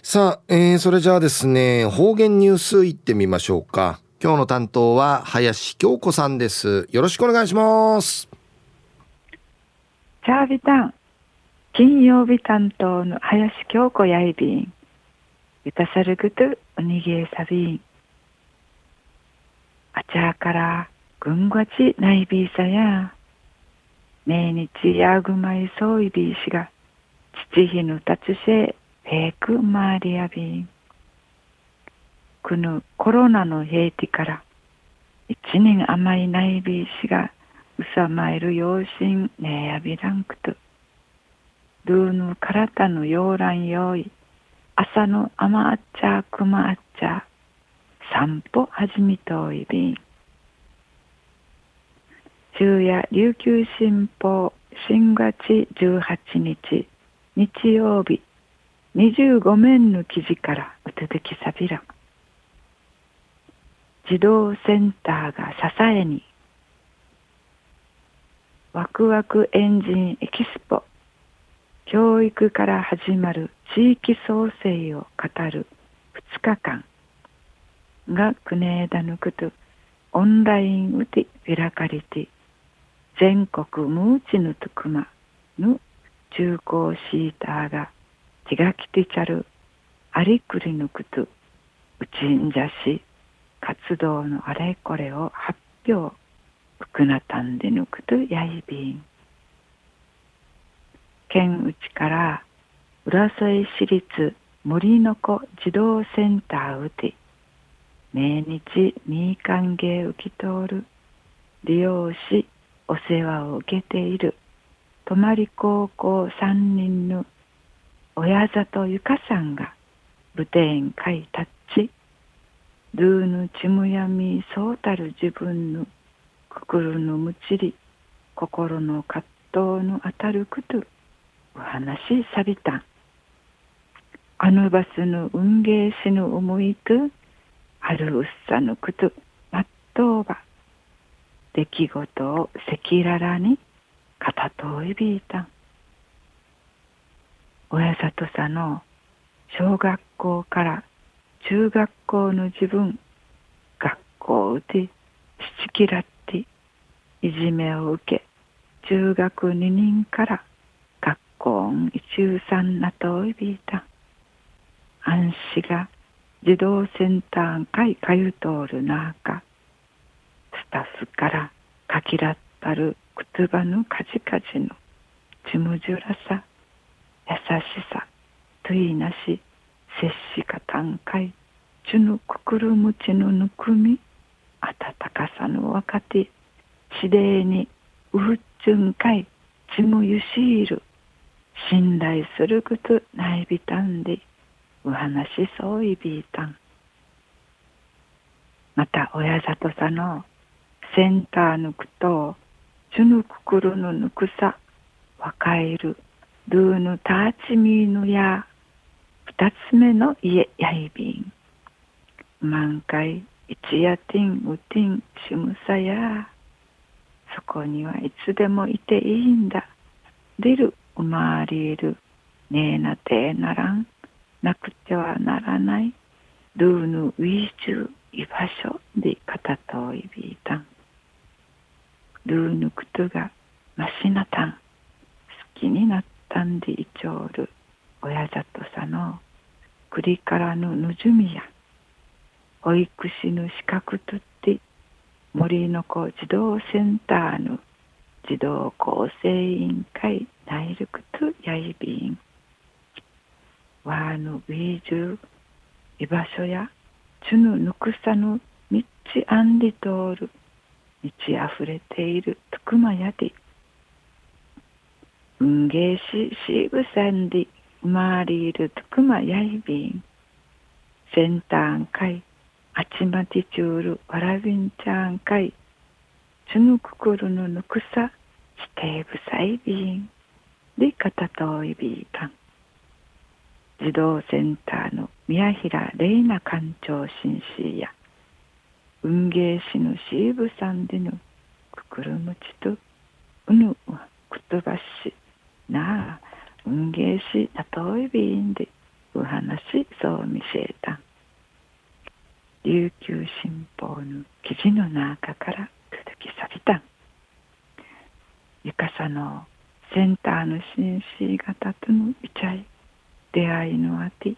さあ、それじゃあですね、方言ニュースいってみましょうか。今日の担当は林京子さんです。よろしくお願いします。チャービタン金曜日担当の林京子やいびんゆたさるぐとおにぎえさびんあちゃからぐんごちないびいさやめいにちやぐまいそういびいしがちちひぬたちせへくまりやびんくぬコロナの兵器から一年余りないびいしがうさまえる養親ねえやびらんくとルーヌからたぬようらんよい朝のあまあっちゃくまあっちゃ散歩はじみといびん昼夜琉球新報新月18日日曜日25面の記事からうててきさびらん児童センターが支えにワクワクエンジンエキスポ教育から始まる地域創生を語る2日間が国枝ぬくとオンラインうてびらかりて全国むうちぬとくまぬ中高シーターがちがきてちゃるありくりぬくとうちんじゃし活動のあれこれを発表うくなたんでぬくとやいびん県内から浦添市立森の子児童センターうて明日民間芸受き通る利用しお世話を受けている泊まり高校3人の親里ゆかさんが舞天会タッチルーヌちむやみそうたる自分の心のむちり心の葛藤のあたるくとお話しさびたんあのバスの運営しの思いとあるうっさぬくとまっとうば出来事を赤裸々に片といびいたん親里さの小学校から中学校の自分学校でしちきらっていじめを受け中学2人から学校一中三なといびいたあんしが児童センター会かゆとおるなあかスタッフからかきらったるくつばぬかじかじのちむじゅらさ優しさといなし接しかたんかいちゅぬくくるむちぬぬくみあたたかさぬわかてしでいにうふっちゅんかいちむゆしいる信頼することないびたんでお話しそういびいたんまた親里さのセンターぬくとちゅぬくくるぬぬくさわかえるルーヌターチミーヌや二つ目の家やいびん満開一夜ティンウティンしむさやそこにはいつでもいていいんだ出るうまわりいるねえなてえならんなくてはならないルーヌウィーチュー居場所で片といびいたんルーヌクトがましなたん好きになったんでいちょうる親里さの栗からのぬじゅみや保育士の資格とって森の子児童センターの児童構成委員会内力とやいびんわーのびじゅ居場所やちゅぬぬくさのみっちあんりとおる満ちあふれているとくまやでうんげいししぶさんでうまりいるとくまやいびんセンターんかいあちまちちゅうるわらびんちゃんかいちゅぬくくるのぬくさしていぶさいびんでかたといびいたん児童センターの宮平玲奈館長紳士や運営士のシーブさんでのくくるむちとうぬはくとばしなあ運営士なといびんで福話そう見せえた。琉球新報の記事の中から続きさびたん。ゆかさのセンターの新しいがたつのいちゃい、出会いのあて、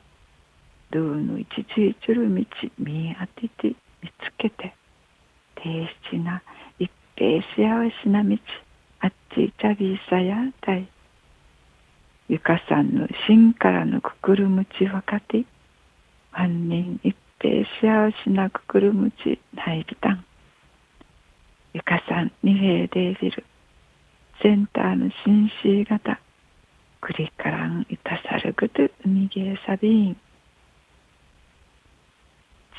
どうのいちちいちる道見あてて見つけて、低質な一平幸せな道、あっちいちゃびいさやあたい。ゆかさんの心からのくくるむちわかて、万人一平幸せなくくるむちないびたん。ゆかさん二平でいびる。センターの新しいがた、くりからんいたさるぐと海げさびん。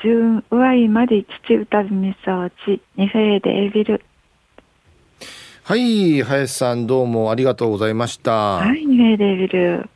じゅんうわいまで父歌びみそうち、にへいでえびる。はい、林さんどうもありがとうございました。はい、にへいでえびる。